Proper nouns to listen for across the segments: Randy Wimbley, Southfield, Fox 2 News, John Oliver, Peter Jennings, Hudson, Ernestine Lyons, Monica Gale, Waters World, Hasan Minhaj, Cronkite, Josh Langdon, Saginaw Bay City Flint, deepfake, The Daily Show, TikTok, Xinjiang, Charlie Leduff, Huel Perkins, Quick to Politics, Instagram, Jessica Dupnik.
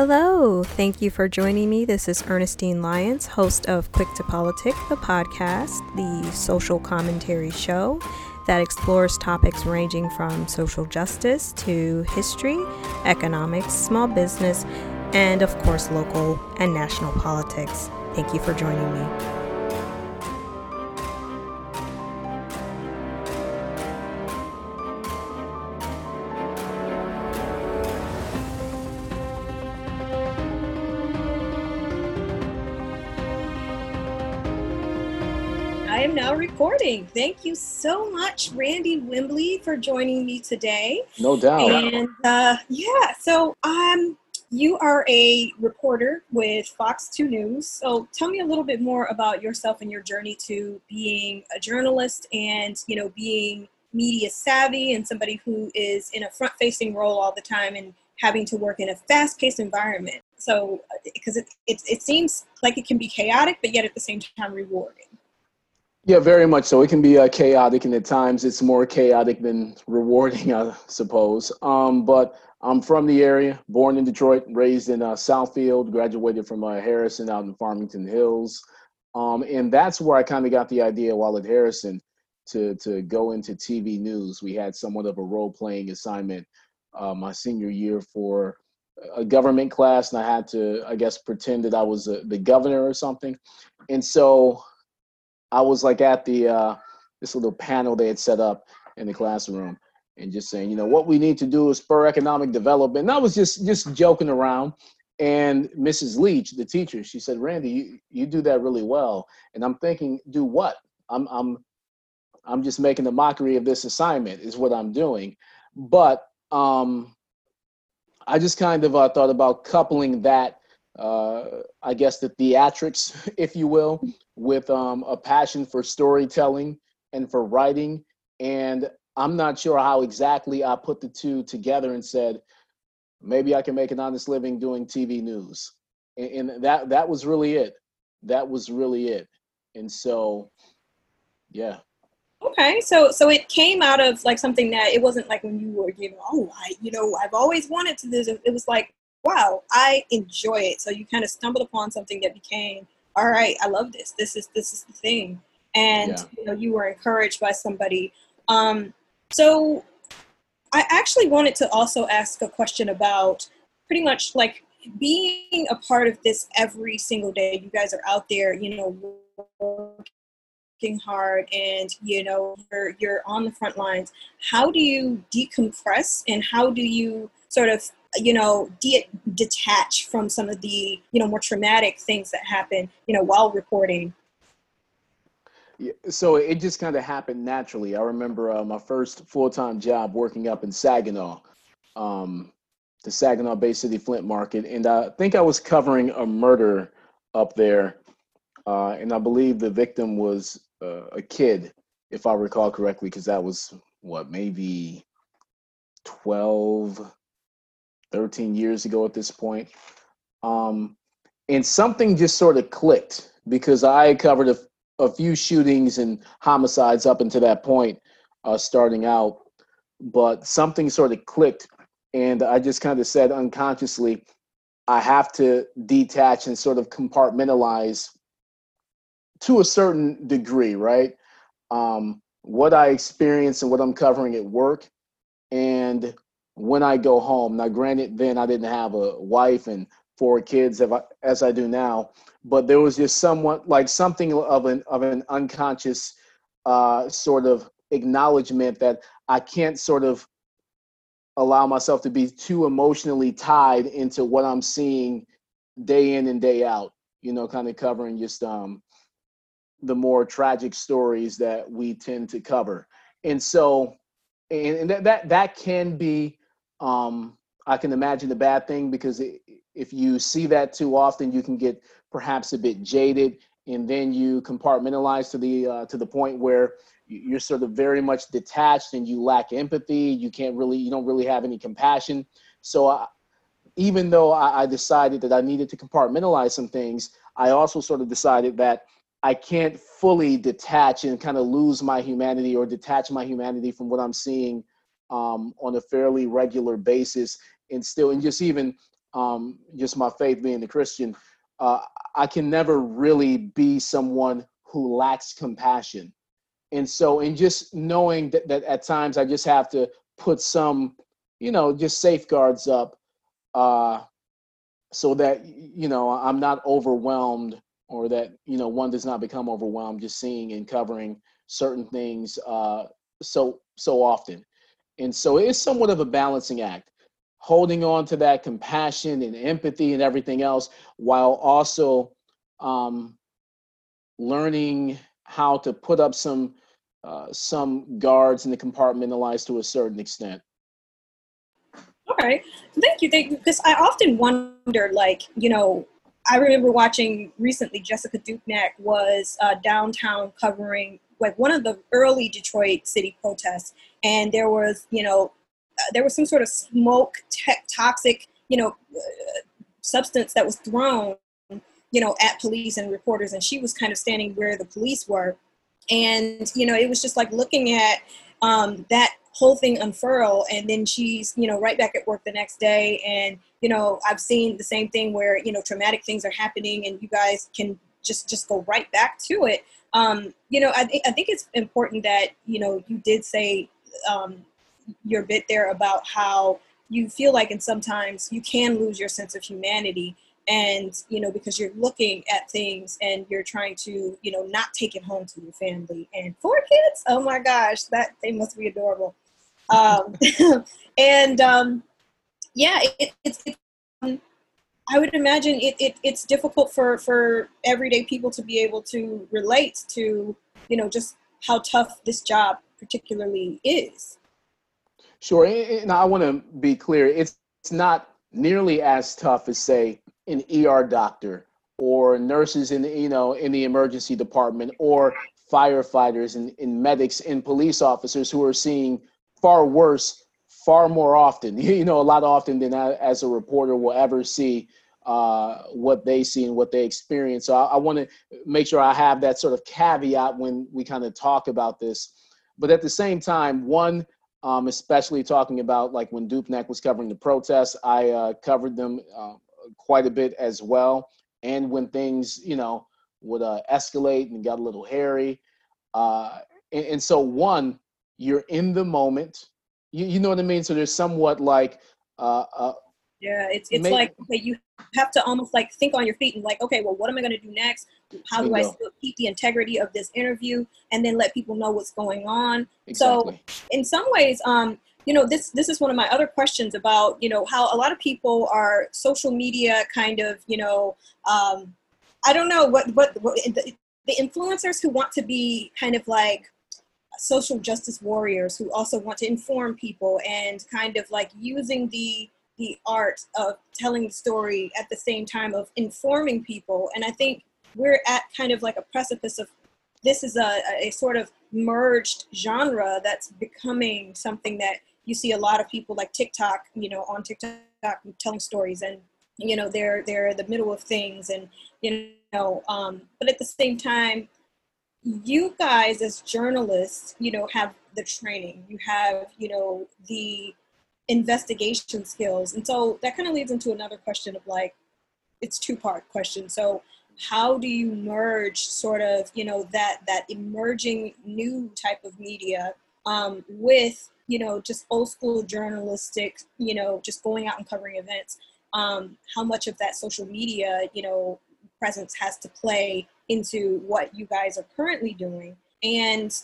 Hello, thank you for joining me. This is Ernestine Lyons, host of Quick to Politics, the podcast, the social commentary show that explores topics ranging from social justice to history, economics, small business, and of course, local and national politics. Thank you for joining me. I am now recording. Thank you so much, Randy Wimbley, for joining me today. No doubt. And you are a reporter with Fox 2 News. So tell me a little bit more about yourself and your journey to being a journalist and, you know, being media savvy and somebody who is in a front-facing role all the time and having to work in a fast-paced environment. So, because it seems like it can be chaotic, but yet at the same time rewarding. Yeah, very much so. It can be chaotic, and at times it's more chaotic than rewarding, I suppose. But I'm from the area, born in Detroit, raised in Southfield, graduated from Harrison out in Farmington Hills. And that's where I kind of got the idea while at Harrison to go into TV news. We had somewhat of a role-playing assignment my senior year for a government class, and I had to, I guess, pretend that I was the governor or something. And so I was like at the this little panel they had set up in the classroom and just saying, you know, what we need to do is spur economic development. And I was just joking around. And Mrs. Leach, the teacher, she said, Randy, you do that really well. And I'm thinking, do what? I'm just making a mockery of this assignment is what I'm doing. But I just kind of thought about coupling that, I guess, the theatrics, if you will, with a passion for storytelling and for writing. And I'm not sure how exactly I put the two together and said, maybe I can make an honest living doing TV news. And that was really it. That was really it. And so, yeah. Okay, so it came out of like something that it wasn't like when you were given, I've always wanted to do this. It was like, wow, I enjoy it. So you kind of stumbled upon something that became, all right, I love this. This is the thing. And yeah, you know, you were encouraged by somebody. So I actually wanted to also ask a question about pretty much like being a part of this every single day. You guys are out there, you know, working hard and, you know, you're on the front lines. How do you decompress and how do you sort of, you know, detach from some of the, you know, more traumatic things that happen, you know, while reporting? Yeah, so it just kind of happened naturally. I remember my first full-time job working up in Saginaw, the Saginaw Bay City Flint market. And I think I was covering a murder up there. And I believe the victim was a kid, if I recall correctly, because that was, maybe 12, 13 years ago at this point. And something just sort of clicked because I covered a few shootings and homicides up until that point, starting out, but something sort of clicked. And I just kind of said unconsciously, I have to detach and sort of compartmentalize to a certain degree, right? What I experience and what I'm covering at work and when I go home. Now, granted, then I didn't have a wife and 4 kids as I do now, but there was just somewhat like something of an unconscious sort of acknowledgement that I can't sort of allow myself to be too emotionally tied into what I'm seeing day in and day out, you know, kind of covering just the more tragic stories that we tend to cover. And so, and that can be, I can imagine, a bad thing, because if you see that too often, you can get perhaps a bit jaded, and then you compartmentalize to the point where you're sort of very much detached and you lack empathy. You don't really have any compassion. So even though I decided that I needed to compartmentalize some things, I also sort of decided that I can't fully detach and kind of lose my humanity or detach my humanity from what I'm seeing on a fairly regular basis, and just even just my faith being a Christian, I can never really be someone who lacks compassion. And so, and just knowing that, at times I just have to put some, just safeguards up so that, I'm not overwhelmed, or that, one does not become overwhelmed just seeing and covering certain things so often. And so it's somewhat of a balancing act, holding on to that compassion and empathy and everything else, while also learning how to put up some guards and to compartmentalize to a certain extent. All right. Thank you. Thank you. Because I often wonder, I remember watching recently, Jessica Dupnik was downtown covering one of the early Detroit city protests. And there was, there was some sort of smoke, toxic, substance that was thrown, at police and reporters. And she was kind of standing where the police were. And, it was just like looking at that whole thing unfurl. And then she's, right back at work the next day. And, I've seen the same thing where, traumatic things are happening and you guys can just go right back to it. I think it's important that, you did say your bit there about how you feel like, and sometimes you can lose your sense of humanity, and, because you're looking at things and you're trying to, not take it home to your family. And 4 kids, oh my gosh, they must be adorable. Yeah, it's I would imagine it's difficult for everyday people to be able to relate to, just how tough this job particularly is. Sure. And I want to be clear. It's not nearly as tough as, say, an ER doctor or nurses in, in the emergency department, or firefighters and medics and police officers who are seeing far worse far more often, a lot often than I, as a reporter, will ever see what they see and what they experience. So I want to make sure I have that sort of caveat when we kind of talk about this. But at the same time, especially talking about when Dupnik was covering the protests, I covered them quite a bit as well. And when things, would escalate and got a little hairy. And so one, you're in the moment. You know what I mean? So there's somewhat yeah, it's like, okay, you have to almost think on your feet and okay, well, what am I going to do next? How do I still keep the integrity of this interview and then let people know what's going on? Exactly. So in some ways, this is one of my other questions about, how a lot of people are social media kind of, I don't know what the influencers who want to be kind of social justice warriors, who also want to inform people and kind of using the art of telling the story at the same time of informing people. And I think we're at kind of a precipice of, this is a sort of merged genre that's becoming something that you see a lot of people TikTok, on TikTok telling stories, and, they're in the middle of things, and, but at the same time, you guys as journalists, have the training, you have, the investigation skills. And so that kind of leads into another question of it's two-part question. So how do you merge sort of, that emerging new type of media with, just old school journalistic, just going out and covering events? How much of that social media, presence has to play into what you guys are currently doing? And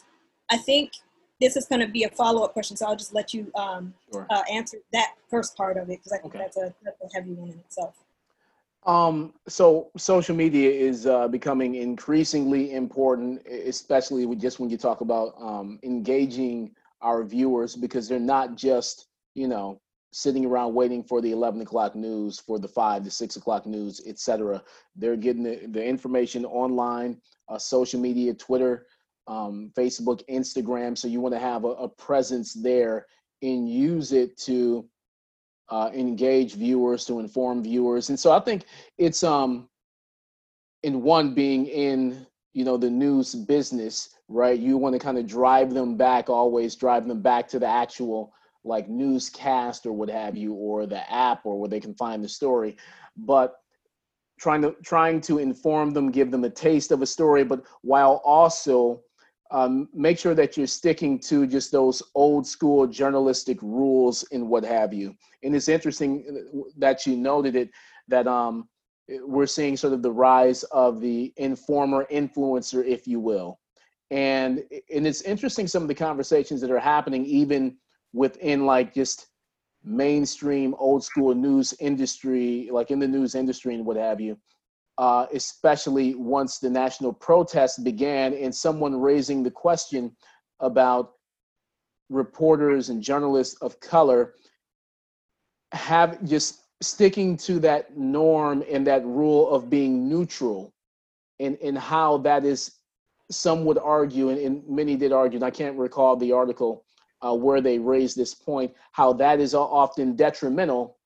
I think this is going to be a follow-up question, so I'll just let you sure. Answer that first part of it, because I think that's a heavy one in itself. So social media is becoming increasingly important, especially when you talk about engaging our viewers, because they're not just, sitting around waiting for the 11 o'clock news, for the 5 to 6 o'clock news, et cetera. They're getting the information online, social media, Twitter, Facebook, Instagram. So you want to have a presence there and use it to engage viewers, to inform viewers. And so I think it's, in one, being in, the news business, right? You want to kind of drive them back, always drive them back to the actual like Newscast or what have you, or the app, or where they can find the story, but trying to inform them, give them a taste of a story, but while also make sure that you're sticking to just those old school journalistic rules and what have you. And it's interesting that you noted it, that we're seeing sort of the rise of the informer, influencer, if you will. And it's interesting, some of the conversations that are happening even within like just mainstream old school news industry, like in the news industry and what have you, especially once the national protests began and someone raising the question about reporters and journalists of color have just sticking to that norm and that rule of being neutral, and how that is, some would argue, and many did argue, and I can't recall the article where they raised this point, how that is often detrimental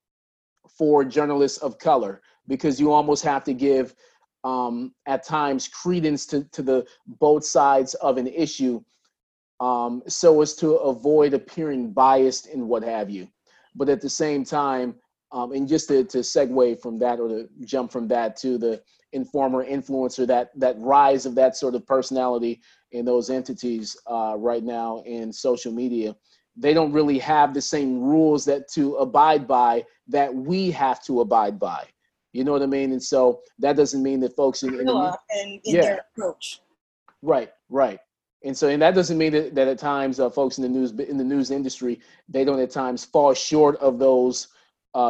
for journalists of color, because you almost have to give at times credence to the both sides of an issue so as to avoid appearing biased and what have you. But at the same time, and just to segue from that, or to jump from that to the informer, influencer, that rise of that sort of personality in those entities right now in social media, they don't really have the same rules that to abide by that we have to abide by. You know what I mean? And so that doesn't mean that folks in their approach. Right. And so, and that doesn't mean that at times folks in the news industry, they don't at times fall short of those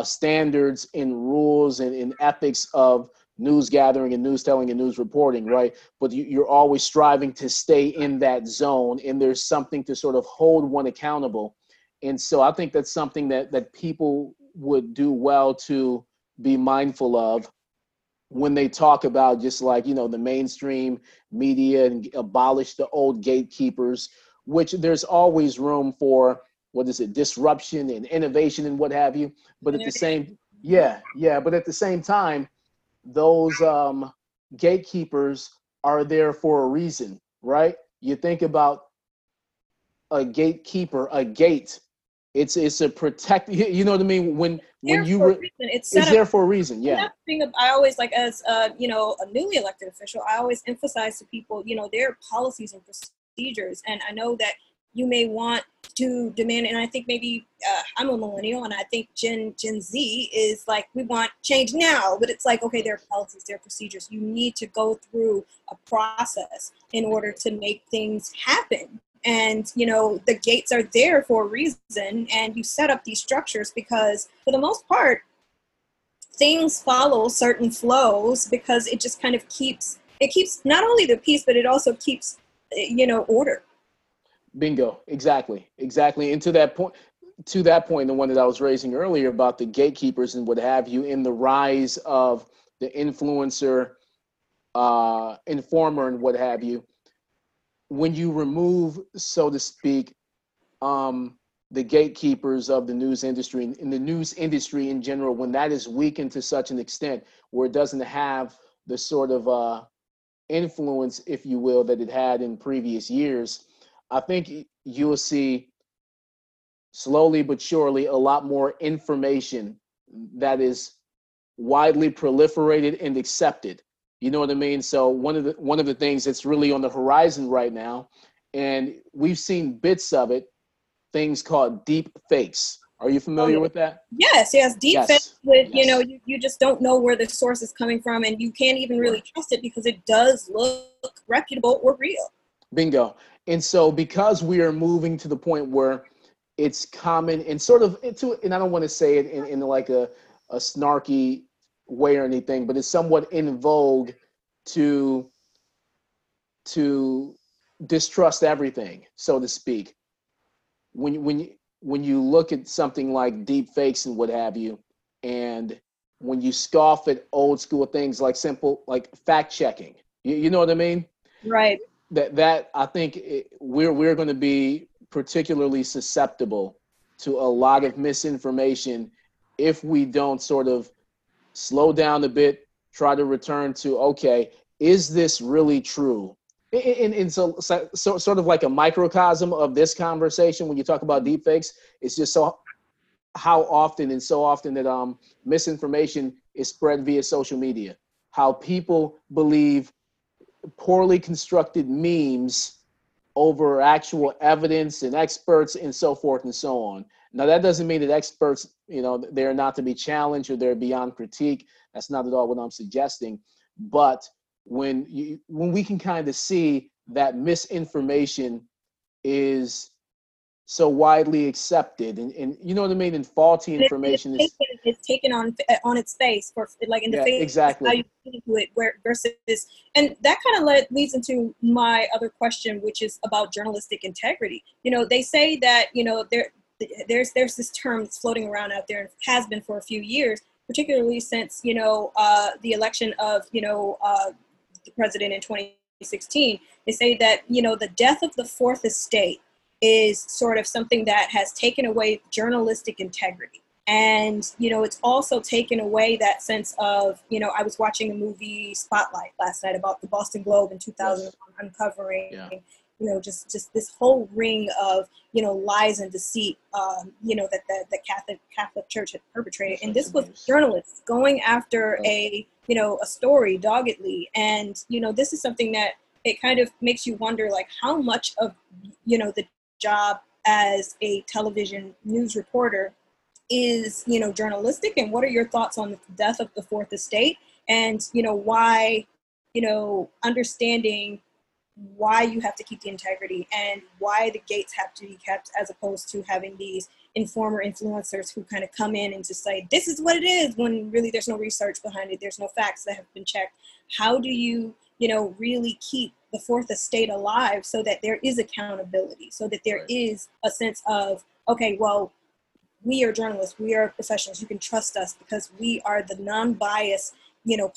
standards and rules and ethics of news gathering and news telling and news reporting, right? But you're always striving to stay in that zone, and there's something to sort of hold one accountable. And so I think that's something that people would do well to be mindful of when they talk about just like, you know, the mainstream media and abolish the old gatekeepers, which there's always room for, what is it, disruption and innovation and what have you. But at the same, but at the same time, those gatekeepers are there for a reason, right? You think about a gatekeeper, a gate. It's a protect. You know what I mean? When you were, it's there for a reason. Yeah. I always, like, as a newly elected official, I always emphasize to people, you know, their policies and procedures. And I know that you may want to demand, and I think maybe I'm a millennial, and I think Gen Z is like, we want change now, but it's like, okay, there are policies, there are procedures. You need to go through a process in order to make things happen. And, you know, the gates are there for a reason, and you set up these structures because, for the most part, things follow certain flows, because it just kind of keeps not only the peace, but it also keeps, you know, order. Bingo. Exactly. And to that point, the one that I was raising earlier about the gatekeepers and what have you, in the rise of the influencer, informer and what have you, when you remove, so to speak, the gatekeepers of the news industry and the news industry in general, when that is weakened to such an extent where it doesn't have the sort of influence, if you will, that it had in previous years, I think you'll see slowly but surely a lot more information that is widely proliferated and accepted. You know what I mean? So one of the things that's really on the horizon right now, and we've seen bits of it, things called deep fakes. Are you familiar with that? Yes. Deep fakes with, you know, you just don't know where the source is coming from, and you can't even really trust it because it does look reputable or real. Bingo. And so, because we are moving to the point where it's common and sort of into, and I don't want to say it in like a snarky way or anything, but it's somewhat in vogue to distrust everything, so to speak. When you look at something like deep fakes and what have you, and when you scoff at old school things like simple, like fact checking, you know what I mean? Right. That I think we're going to be particularly susceptible to a lot of misinformation if we don't sort of slow down a bit, try to return to, okay, is this really true? And so sort of like a microcosm of this conversation, when you talk about deepfakes, it's just so how often that misinformation is spread via social media, how people believe poorly constructed memes over actual evidence and experts and so forth and so on. Now, that doesn't mean that experts, they're not to be challenged or they're beyond critique. That's not at all what I'm suggesting. But when we can kind of see that misinformation is so widely accepted and you know what I mean, and faulty information is taken on its face, or like in the face, exactly, how you do it, where versus this. And that kind of leads into my other question, which is about journalistic integrity. They say that there's this term that's floating around out there and has been for a few years, particularly since the election of the president in 2016. They say that the death of the fourth estate is sort of something that has taken away journalistic integrity. And, it's also taken away that sense of, I was watching a movie, Spotlight, last night about the Boston Globe in 2001, uncovering, just this whole ring of, lies and deceit, that the Catholic Church had perpetrated. And this was journalists going after a story doggedly. And, this is something that it kind of makes you wonder, like, how much of, the job as a television news reporter is journalistic, and what are your thoughts on the death of the fourth estate, and why understanding why you have to keep the integrity and why the gates have to be kept, as opposed to having these informer influencers who kind of come in and just say this is what it is, when really there's no research behind it, there's no facts that have been checked. How do you really keep the fourth estate alive so that there is accountability, so that there is a sense of, okay, well, we are journalists, we are professionals, you can trust us because we are the non-biased,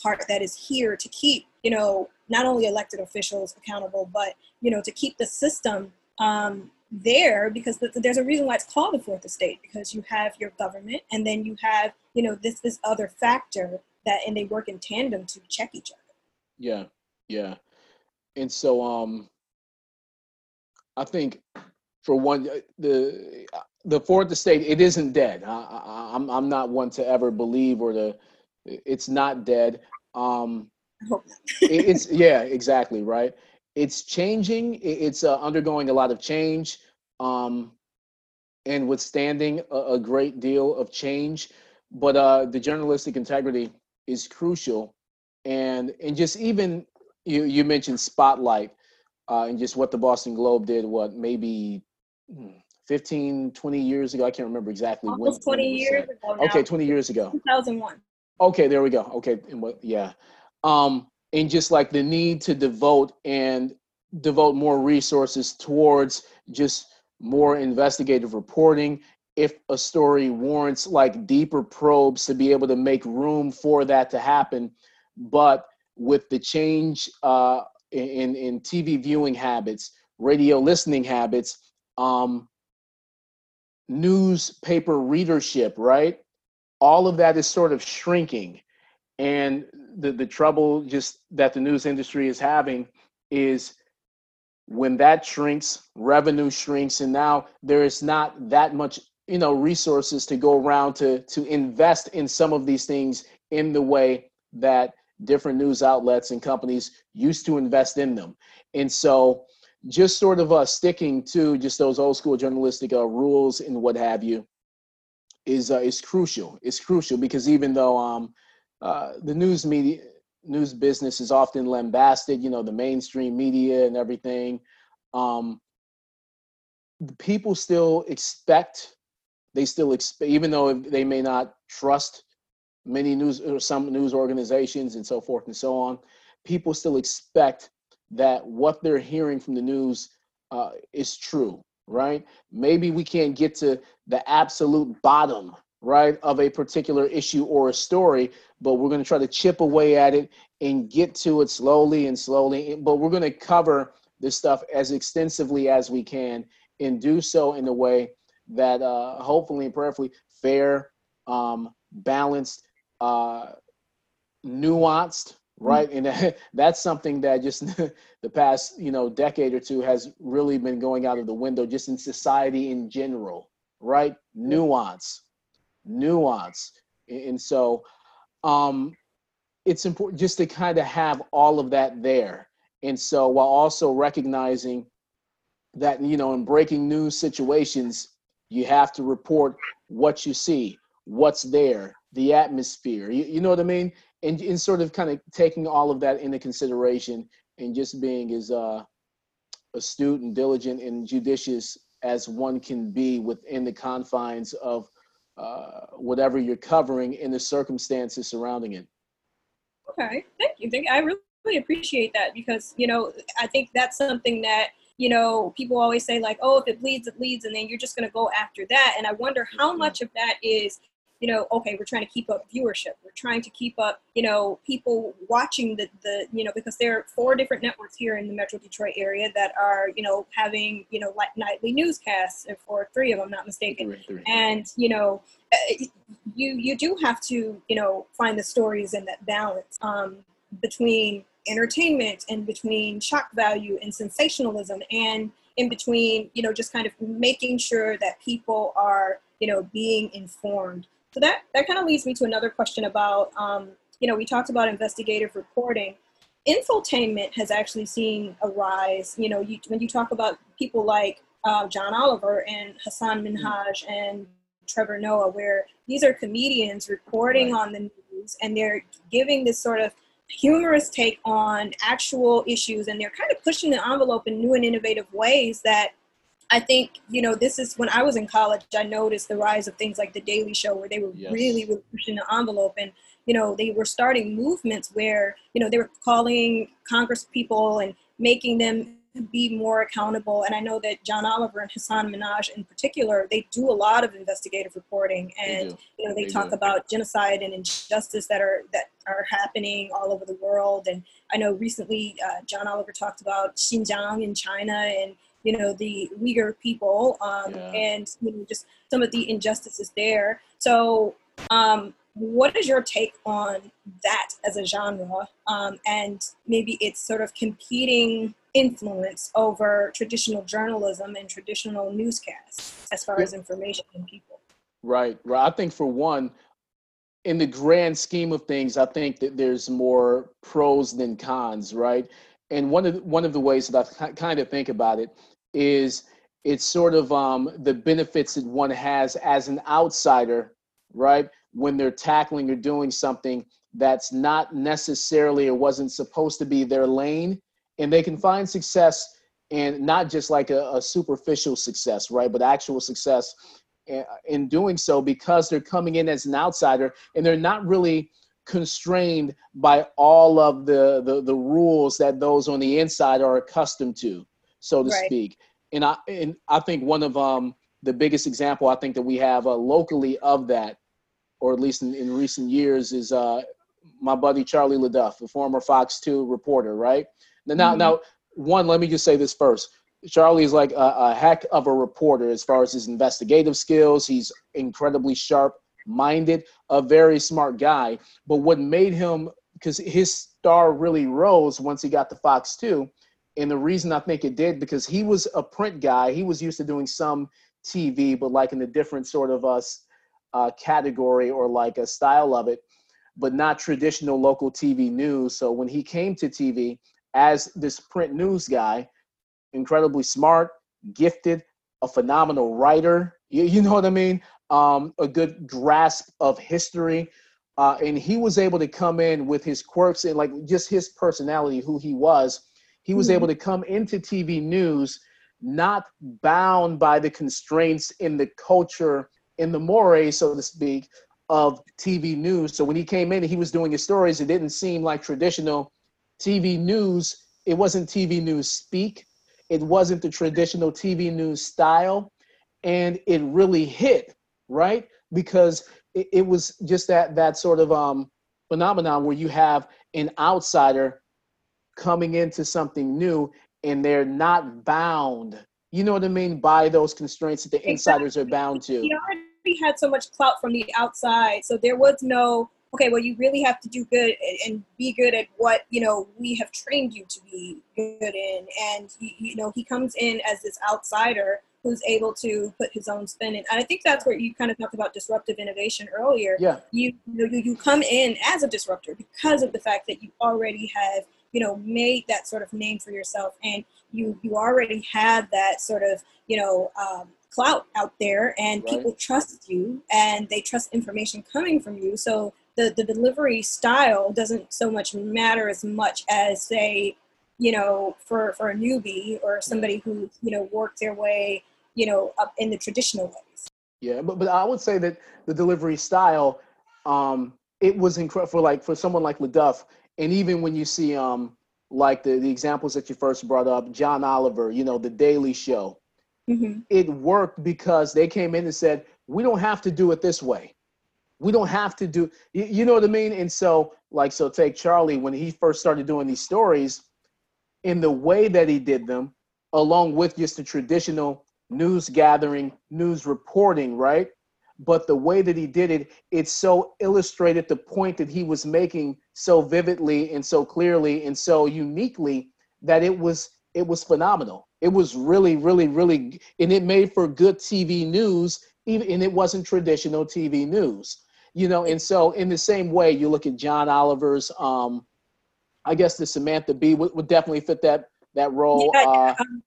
part that is here to keep, not only elected officials accountable, but, to keep the system there, because there's a reason why it's called the fourth estate, because you have your government and then you have, this other factor and they work in tandem to check each other. Yeah, yeah. And so I think, for one, the fourth estate, it isn't dead. I'm not one to ever believe it's not dead. Exactly right. It's changing. It's undergoing a lot of change, and withstanding a great deal of change. But the journalistic integrity is crucial, and just even. You mentioned Spotlight and just what the Boston Globe did, maybe 15, 20 years ago? I can't remember exactly. Almost 20 years ago now. Okay, 20 years ago. 2001. Okay, there we go. Okay, and just like the need to devote more resources towards just more investigative reporting if a story warrants like deeper probes to be able to make room for that to happen. But with the change in TV viewing habits, radio listening habits, newspaper readership, right? All of that is sort of shrinking. And the trouble just that the news industry is having is when that shrinks, revenue shrinks, and now there is not that much, resources to go around to invest in some of these things in the way that different news outlets and companies used to invest in them. And so just sort of sticking to just those old school journalistic rules and what have you is crucial. It's crucial because even though the news business is often lambasted, the mainstream media and everything, people still expect, even though they may not trust many news or some news organizations and so forth and so on, people still expect that what they're hearing from the news is true, right? Maybe we can't get to the absolute bottom, right, of a particular issue or a story, but we're going to try to chip away at it and get to it slowly, but we're going to cover this stuff as extensively as we can and do so in a way that hopefully and prayerfully fair, balanced, nuanced, right? Mm-hmm. And that's something that just the past, decade or two has really been going out of the window just in society in general, right? Yeah. Nuance. And so it's important just to kind of have all of that there. And so while also recognizing that, in breaking news situations, you have to report what you see, what's there, the atmosphere, you know what I mean? And sort of kind of taking all of that into consideration and just being as astute and diligent and judicious as one can be within the confines of whatever you're covering in the circumstances surrounding it. Okay, thank you. I really appreciate that because, I think that's something that, people always say like, oh, if it bleeds, it leads. And then you're just going to go after that. And I wonder how much of that is, okay, we're trying to keep up viewership. We're trying to keep up, people watching the because there are 4 different networks here in the Metro Detroit area that are, having, nightly newscasts for 3 of them, not mistaken. Three. And, you do have to, find the stories and that balance between entertainment and between shock value and sensationalism and in between, just kind of making sure that people are, being informed. So that kind of leads me to another question about, we talked about investigative reporting. Infotainment has actually seen a rise. When you talk about people like John Oliver and Hasan Minhaj and Trevor Noah, where these are comedians reporting on the news and they're giving this sort of humorous take on actual issues, and they're kind of pushing the envelope in new and innovative ways that I think, this is when I was in college, I noticed the rise of things like The Daily Show, where they were really, really pushing the envelope, and, they were starting movements where, they were calling Congress people and making them be more accountable. And I know that John Oliver and Hasan Minhaj in particular, they do a lot of investigative reporting, and they talk about genocide and injustice that are happening all over the world. And I know recently John Oliver talked about Xinjiang in China and the Uyghur people and just some of the injustices there. So what is your take on that as a genre and maybe it's sort of competing influence over traditional journalism and traditional newscasts as far as information and people? Right. I think for one, in the grand scheme of things, I think that there's more pros than cons, right? And one of the ways that I kind of think about it is it's sort of the benefits that one has as an outsider, right? When they're tackling or doing something that's not necessarily or wasn't supposed to be their lane. And they can find success, and not just like a superficial success, right, but actual success in doing so, because they're coming in as an outsider and they're not really constrained by all of the rules that those on the inside are accustomed to, so to speak. And I think one of the biggest example I think that we have locally of that, or at least in recent years, is my buddy Charlie Leduff, the former Fox 2 reporter, right? Now, one, let me just say this first. Charlie's like a heck of a reporter as far as his investigative skills. He's incredibly sharp-minded, a very smart guy. But what made him, because his star really rose once he got to Fox 2, and the reason I think it did, because he was a print guy. He was used to doing some TV, but like in a different sort of category or like a style of it, but not traditional local TV news. So when he came to TV as this print news guy, incredibly smart, gifted, a phenomenal writer, you know what I mean? A good grasp of history. And he was able to come in with his quirks and like just his personality, who he was able to come into TV news, not bound by the constraints in the culture, in the mores, so to speak, of TV news. So when he came in, he was doing his stories. It didn't seem like traditional TV news. It wasn't TV news speak. It wasn't the traditional TV news style. And it really hit, right? Because it was just that sort of phenomenon where you have an outsider coming into something new and they're not bound, you know what I mean, by those constraints that the insiders are bound to. He already had so much clout from the outside. So there was no okay, well, you really have to do good and be good at what, you know, we have trained you to be good in. And, you know, he comes in as this outsider who's able to put his own spin in. And I think that's where you kind of talked about disruptive innovation earlier. Yeah. You come in as a disruptor because of the fact that you already have, you know, made that sort of name for yourself. And you already have that sort of, you know, clout out there, and right. people trust you, and they trust information coming from you. So the delivery style doesn't so much matter as much as, say, you know, for a newbie or somebody who, you know, worked their way, you know, up in the traditional ways. Yeah, but I would say that the delivery style, it was incredible for someone like Leduff. And even when you see like the examples that you first brought up, John Oliver, you know, The Daily Show, mm-hmm. it worked because they came in and said, we don't have to do it this way. We don't have to do, you know what I mean? And so, like, so take Charlie, when he first started doing these stories, in the way that he did them, along with just the traditional news gathering, news reporting, right? But the way that he did it, it so illustrated the point that he was making so vividly and so clearly and so uniquely that it was phenomenal. It was really, really, really, and it made for good TV news, even, and it wasn't traditional TV news. You know, and so in the same way, you look at John Oliver's, I guess the Samantha Bee would definitely fit that role.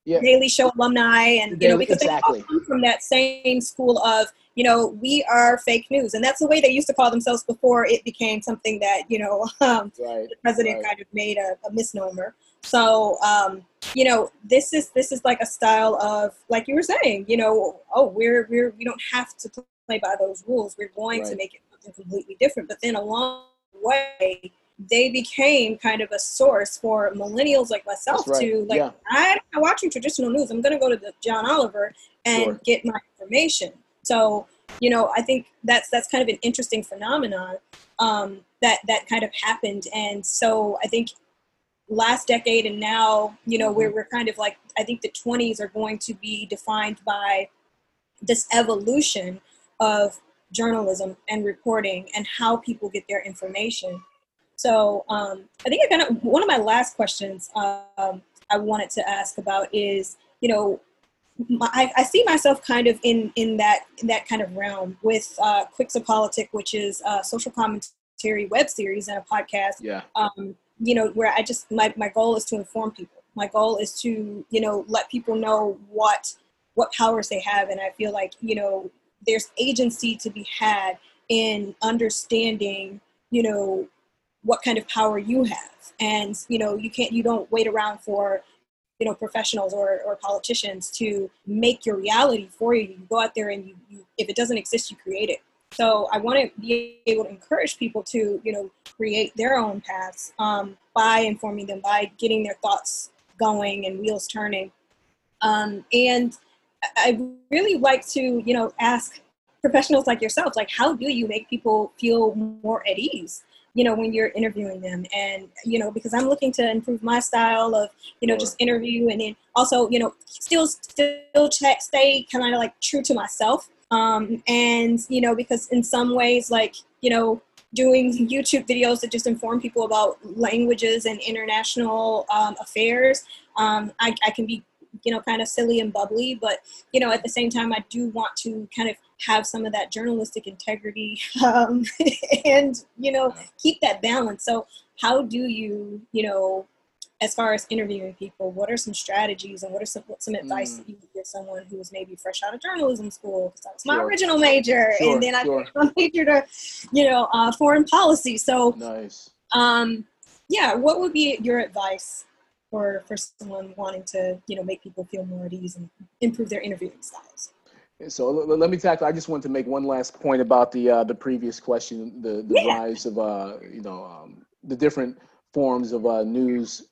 Yeah, Daily Show alumni, and you know, because exactly. they all come from that same school of, you know, we are fake news, and that's the way they used to call themselves before it became something that, you know, right, the president right. kind of made a misnomer. So, you know, this is like a style of, like you were saying, you know, oh, we don't have to play by those rules. We're going right. to make it something completely different. But then along the way, they became kind of a source for millennials like myself right. to, like, yeah. I'm not watching traditional news. I'm going to go to the John Oliver and sure. get my information. So, you know, I think that's kind of an interesting phenomenon that kind of happened. And so I think last decade and now, you know, mm-hmm. we're kind of like, I think the 20s are going to be defined by this evolution of journalism and reporting and how people get their information. So I think one of my last questions I wanted to ask about is, you know, I see myself kind of in that kind of realm with Quick to Politics, which is a social commentary web series and a podcast. Yeah. You know, where I just my goal is to inform people. My goal is to, you know, let people know what powers they have, and I feel like, you know, there's agency to be had in understanding, you know, what kind of power you have. And, you know, you don't wait around for, you know, professionals or politicians to make your reality for you. You go out there and you if it doesn't exist, you create it. So I want to be able to encourage people to, you know, create their own paths by informing them, by getting their thoughts going and wheels turning. And I really like to, you know, ask professionals like yourself, like, how do you make people feel more at ease, you know, when you're interviewing them? And, you know, because I'm looking to improve my style of, you know, sure. just interview, and then also, you know, still stay kind of like true to myself. And, you know, because in some ways, like, you know, doing YouTube videos that just inform people about languages and international affairs, I can be, you know, kind of silly and bubbly, but, you know, at the same time, I do want to kind of have some of that journalistic integrity and, you know, keep that balance. So how do you, you know, as far as interviewing people, what are some strategies and what's some advice that you would give someone who was maybe fresh out of journalism school? Because that was my sure. original major. Sure, and then I sure. majored in, you know, foreign policy. So, nice. Yeah, what would be your advice for someone wanting to, you know, make people feel more at ease and improve their interviewing styles? So let me tackle, I just wanted to make one last point about the previous question, the yeah. rise of, you know, the different forms of news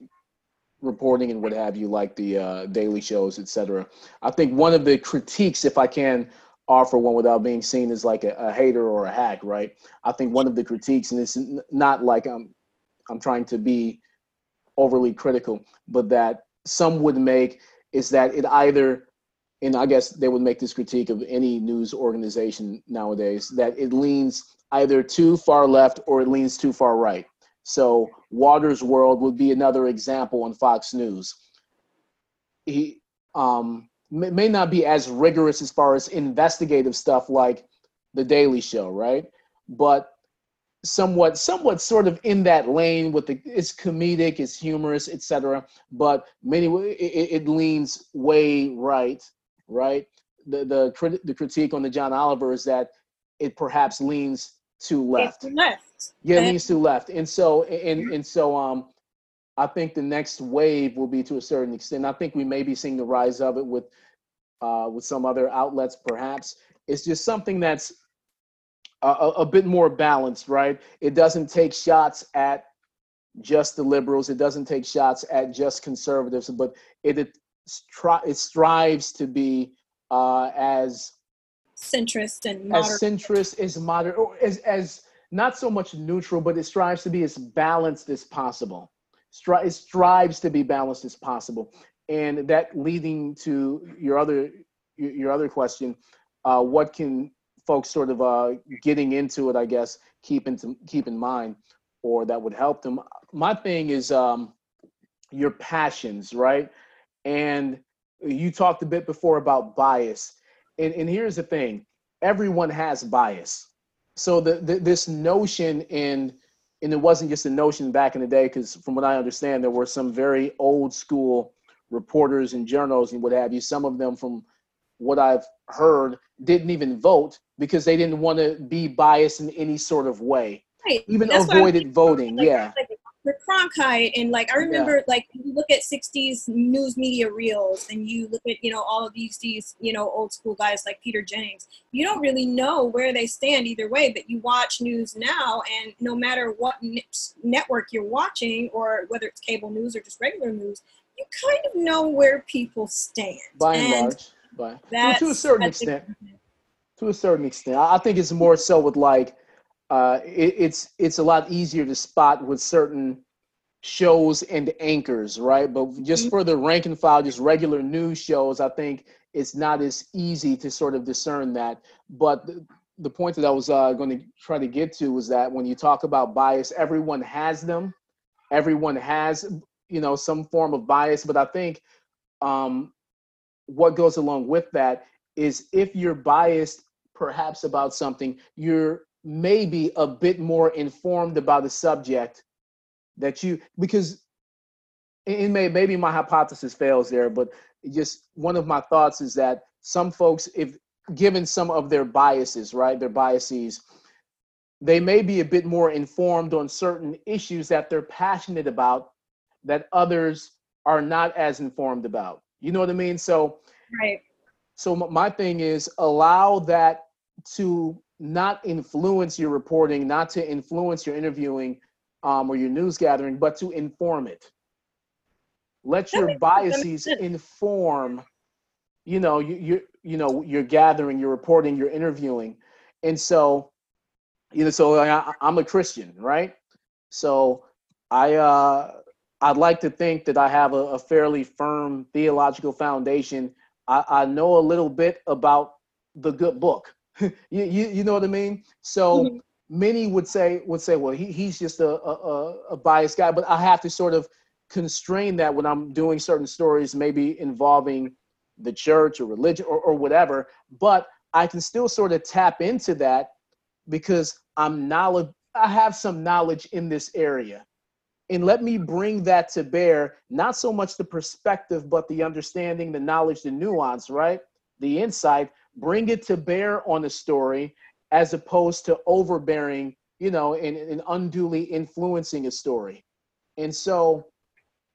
reporting and what have you, like the daily shows, et cetera. I think one of the critiques, if I can offer one without being seen as like a hater or a hack, right? I think one of the critiques, and it's not like I'm trying to be overly critical, but that some would make is that it either and I guess they would make this critique of any news organization nowadays, that it leans either too far left or it leans too far right. So Waters World would be another example on Fox News. He may not be as rigorous as far as investigative stuff like The Daily Show, right? But somewhat sort of in that lane with the, it's comedic, it's humorous, etc. But it leans way right, right? The critique on the John Oliver is that it perhaps leans to left. Yeah, it leans to left. And so I think the next wave will be to a certain extent. I think we may be seeing the rise of it with some other outlets perhaps. It's just something that's a bit more balanced, right? It doesn't take shots at just the liberals. It doesn't take shots at just conservatives, but it strives to be as centrist and moderate. As centrist as moderate, or as not so much neutral, but it strives to be as balanced as possible. It strives to be balanced as possible, and that leading to your other question, what can folks sort of getting into it, I guess, keep in mind, or that would help them. My thing is your passions, right? And you talked a bit before about bias. And here's the thing, everyone has bias. So this notion, and it wasn't just a notion back in the day, because from what I understand, there were some very old school reporters and journalists and what have you, some of them from what I've heard didn't even vote because they didn't want to be biased in any sort of way, right. Even that's avoided voting. Like, yeah. Like Cronkite, and like I remember, yeah. Like you look at 60s news media reels, and you look at all of these old school guys like Peter Jennings. You don't really know where they stand either way, but you watch news now, and no matter what network you're watching, or whether it's cable news or just regular news, you kind of know where people stand. By and large. But to a certain extent, I think it's more so with like it's a lot easier to spot with certain shows and anchors, right? But just for the rank and file, just regular news shows, I think it's not as easy to sort of discern that. But the point that I was going to try to get to was that when you talk about bias, everyone has them. Everyone has, some form of bias. But I think what goes along with that is if you're biased perhaps about something, you're maybe a bit more informed about the subject because it maybe my hypothesis fails there, but just one of my thoughts is that some folks, if given some of their biases, right, their biases, they may be a bit more informed on certain issues that they're passionate about that others are not as informed about. You know what I mean? So, right. So my thing is allow that to not influence your reporting, not to influence your interviewing or your news gathering, but to inform it. Let your biases inform, your gathering, your reporting, your interviewing. And so, so I'm a Christian, right? So I'd like to think that I have a fairly firm theological foundation. I know a little bit about the good book. You know what I mean? So many would say, well, he's just a biased guy, but I have to sort of constrain that when I'm doing certain stories, maybe involving the church or religion or whatever, but I can still sort of tap into that because I have some knowledge in this area. And let me bring that to bear, not so much the perspective, but the understanding, the knowledge, the nuance, right? The insight, bring it to bear on a story as opposed to overbearing, and unduly influencing a story. And so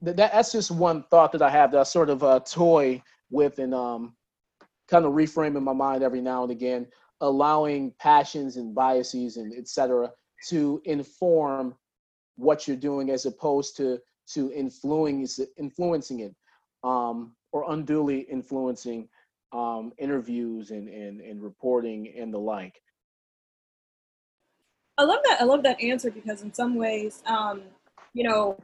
that's just one thought that I have that I sort of toy with and kind of reframe in my mind every now and again, allowing passions and biases and et cetera to inform what you're doing as opposed to influencing it or unduly influencing interviews and reporting and the like. I love that answer because in some ways you know,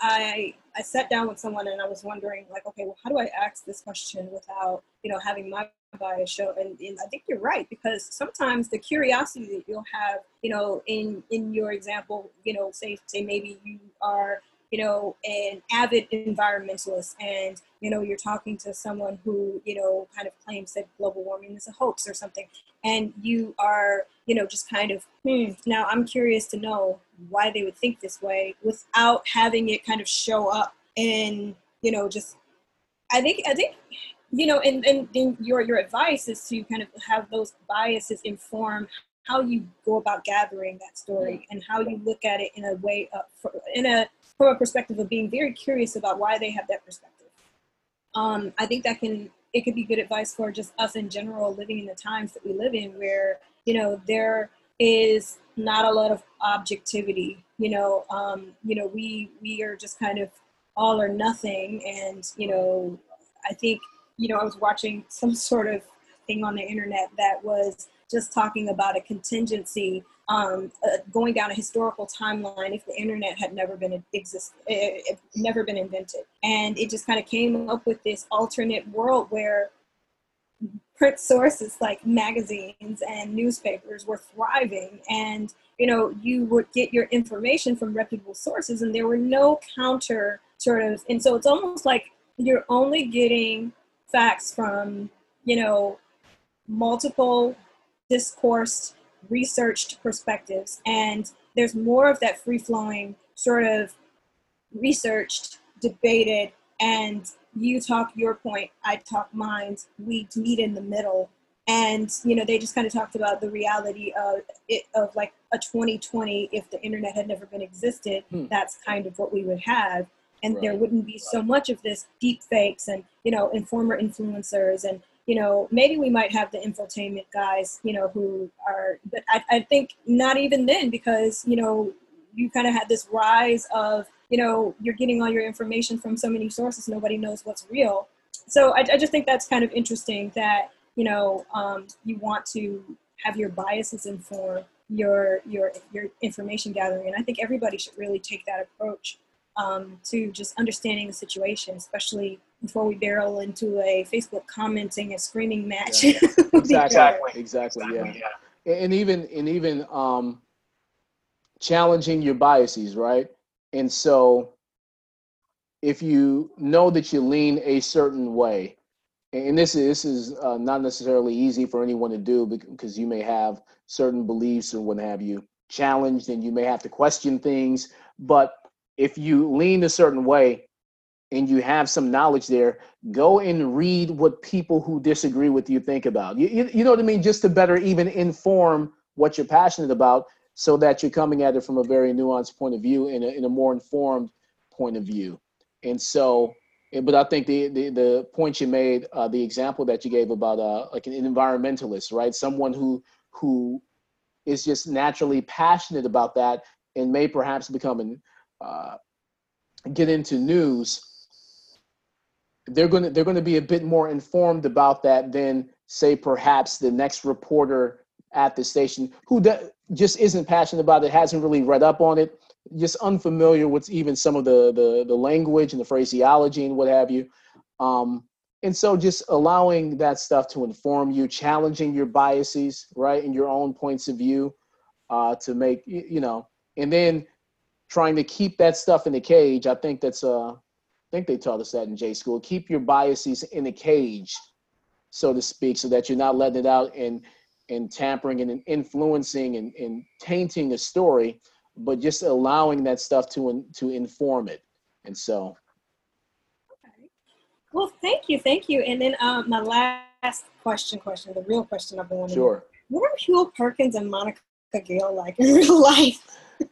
I sat down with someone and I was wondering, like, okay, well, how do I ask this question without, you know, having my bias show? And I think you're right, because sometimes the curiosity that you'll have, you know, in your example, you know, say maybe you are, you know, an avid environmentalist and, you know, you're talking to someone who, you know, kind of claims that global warming is a hoax or something. And you are, you know, just kind of, now I'm curious to know why they would think this way without having it kind of show up. And, you know, just, I think, you know, and your advice is to kind of have those biases inform how you go about gathering that story and how you look at it in a way, from a perspective of being very curious about why they have that perspective. I think it could be good advice for just us in general, living in the times that we live in, where, you know, there is not a lot of objectivity. You know, we are just kind of all or nothing. And, you know, I think, you know, I was watching some sort of thing on the internet that was just talking about a contingency, going down a historical timeline if the internet had never been invented. And it just kind of came up with this alternate world where print sources like magazines and newspapers were thriving. And, you know, you would get your information from reputable sources and there were no counter sort of, and so it's almost like you're only getting facts from, you know, multiple discoursed, researched perspectives, and there's more of that free-flowing sort of researched, debated, and you talk your point, I talk mine, we meet in the middle. And, you know, they just kind of talked about the reality of like a 2020, if the internet had never been existed, that's kind of what we would have. And there wouldn't be so much of this deep fakes and, you know, former influencers and, you know, maybe we might have the infotainment guys, you know, who are, but I think not even then, because, you know, you kind of had this rise of, you know, you're getting all your information from so many sources, nobody knows what's real. So I just think that's kind of interesting that, you know, you want to have your biases inform your information gathering. And I think everybody should really take that approach to just understanding the situation, especially before we barrel into a Facebook commenting and screaming match. Yeah. Exactly. Yeah. And even challenging your biases, right? And so if you know that you lean a certain way, and this is not necessarily easy for anyone to do because you may have certain beliefs or what have you challenged, and you may have to question things. But if you lean a certain way, and you have some knowledge there, go and read what people who disagree with you think about. You know what I mean? Just to better even inform what you're passionate about so that you're coming at it from a very nuanced point of view and in a more informed point of view. And so, but I think the point you made, the example that you gave about like an environmentalist, right? Someone who is just naturally passionate about that and may perhaps become get into news, they're going to be a bit more informed about that than, say, perhaps the next reporter at the station who just isn't passionate about it, hasn't really read up on it, just unfamiliar with even some of the language and the phraseology and what have you. And so just allowing that stuff to inform you, challenging your biases, right, and your own points of view to make, you know, and then trying to keep that stuff in the cage. I think that's I think they taught us that in J school. Keep your biases in a cage, so to speak, so that you're not letting it out and tampering and influencing and tainting a story, but just allowing that stuff to inform it. And so. Okay. Well, thank you. And then my last question, the real question I've been wondering. Sure. What are Huel Perkins and Monica Gale like in real life?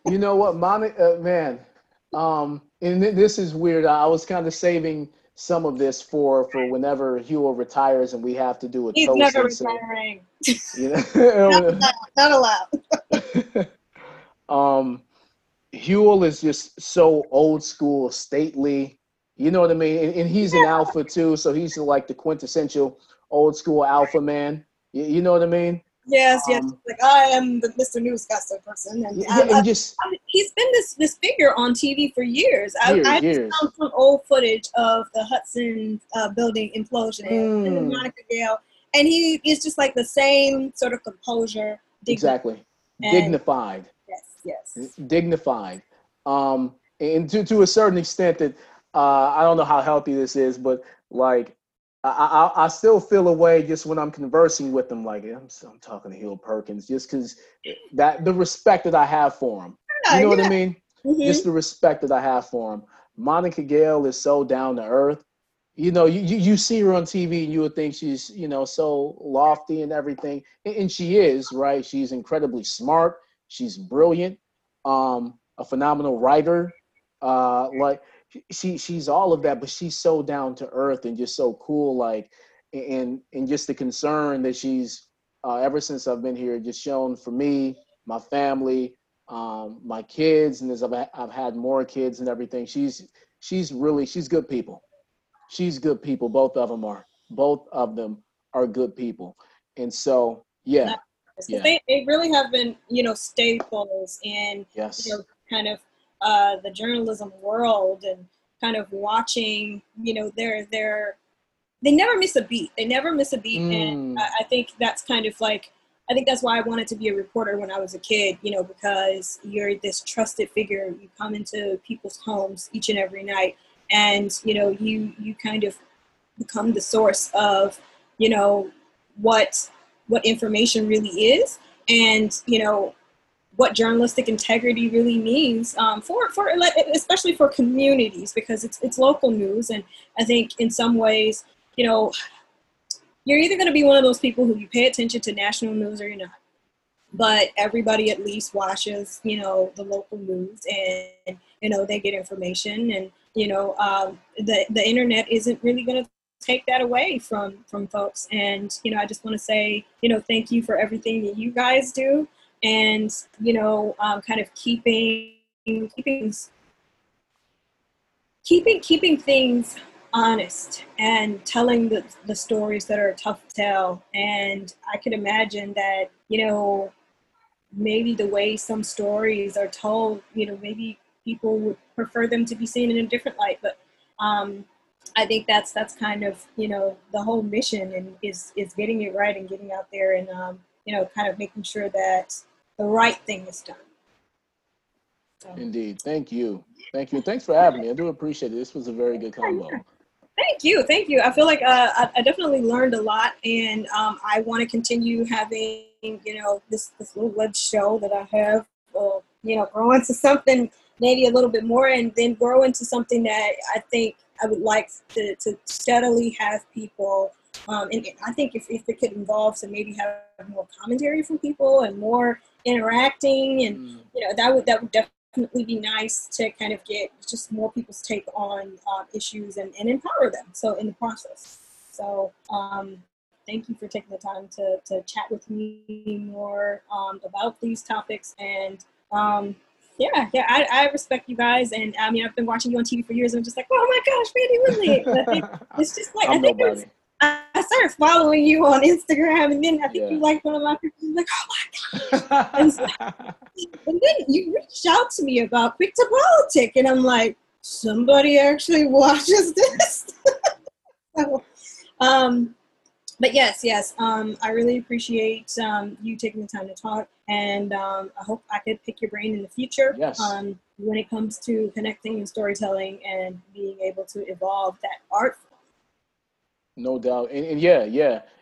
You know what, Monica, man. And this is weird. I was kind of saving some of this for whenever Huel retires and we have to do a toast. He's never retiring. You know? Not allowed. Huel is just so old school, stately. You know what I mean? And he's an alpha too, so he's like the quintessential old school alpha man. You know what I mean? Yes. Like I am the Mr. Newscaster person, and he's been this figure on TV for years. I found some old footage of the Hudson building implosion and the Monica Gale, and he is just like the same sort of composure. Exactly. Dignified. Yes. Dignified. And to a certain extent that I don't know how healthy this is, but like I still feel a way just when I'm conversing with him, like I'm talking to Huel Perkins, just because that the respect that I have for him. You know what I mean? Mm-hmm. Just the respect that I have for him. Monica Gale is so down to earth. You know, you see her on TV and you would think she's, you know, so lofty and everything. And she is, right? She's incredibly smart. She's brilliant, a phenomenal writer. Like she's all of that, but she's so down to earth and just so cool. Like, and just the concern that she's ever since I've been here, just shown for me, my family, my kids, and as I've had more kids and everything. She's good people. She's good people. Both of them are good people. And so, yeah. They really have been, you know, staples in, you know, kind of the journalism world, and kind of watching, you know, they never miss a beat. And I think that's kind of like, I think that's why I wanted to be a reporter when I was a kid, you know, because you're this trusted figure. You come into people's homes each and every night. And, you know, you kind of become the source of, you know, what information really is, and, you know, what journalistic integrity really means for especially for communities, because it's local news. And I think in some ways, you know, you're either going to be one of those people who you pay attention to national news or you're not. But everybody at least watches, you know, the local news, and, you know, they get information. And, you know, the internet isn't really going to take that away from folks. And, you know, I just want to say, you know, thank you for everything that you guys do, and, you know, kind of keeping things honest and telling the stories that are tough to tell. And I could imagine that, you know, maybe the way some stories are told, you know, maybe people would prefer them to be seen in a different light. But I think that's kind of, you know, the whole mission, and is getting it right and getting out there and, you know, kind of making sure that the right thing is done. So. Indeed. Thank you. Thanks for having me. I do appreciate it. This was a very good combo. Thank you. I feel like I definitely learned a lot, and I want to continue having, you know, this little web show that I have, you know, grow into something maybe a little bit more, and then grow into something that I think I would like to steadily have people. And I think if it could involve some, maybe have more commentary from people and more interacting, and you know, that would definitely be nice to kind of get just more people's take on issues, and empower them. So in the process. So thank you for taking the time to chat with me more about these topics. And I respect you guys. And I mean, I've been watching you on TV for years. And I'm just like, oh my gosh, Randy Wimbley. I think it's just like, I started following you on Instagram, and then I think you liked one of my pictures, like, oh my God. And, so, and then you reached out to me about Quick to Politics, and I'm like, somebody actually watches this? So, but yes. I really appreciate you taking the time to talk, and I hope I could pick your brain in the future when it comes to connecting and storytelling and being able to evolve that art. No doubt. And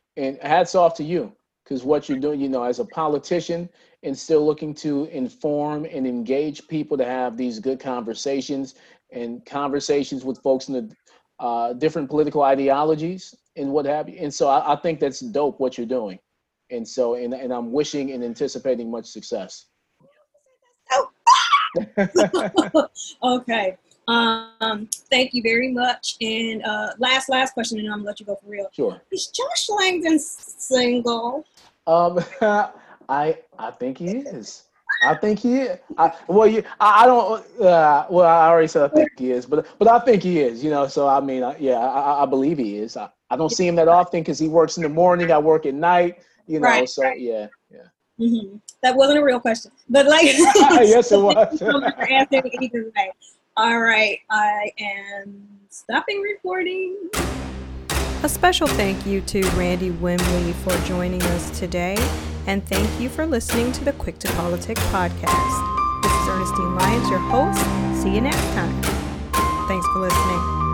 and hats off to you, because what you're doing, you know, as a politician and still looking to inform and engage people to have these good conversations, and conversations with folks in the different political ideologies and what have you. And so I think that's dope what you're doing. And so, and I'm wishing and anticipating much success. Okay. Thank you very much. And last question, and I'm gonna let you go for real. Sure. Is Josh Langdon single? I think he is. I already said I think he is, but I think he is. You know, so I mean, I believe he is. I don't see him that often because he works in the morning. I work at night. You know, right, so right. Yeah. Mm-hmm. That wasn't a real question, but like, yes, it was. Answering either way. All right, I am stopping recording. A special thank you to Randy Wimbley for joining us today, and thank you for listening to the Quick to Politics podcast. This is Ernestine Lyons, your host. See you next time. Thanks for listening.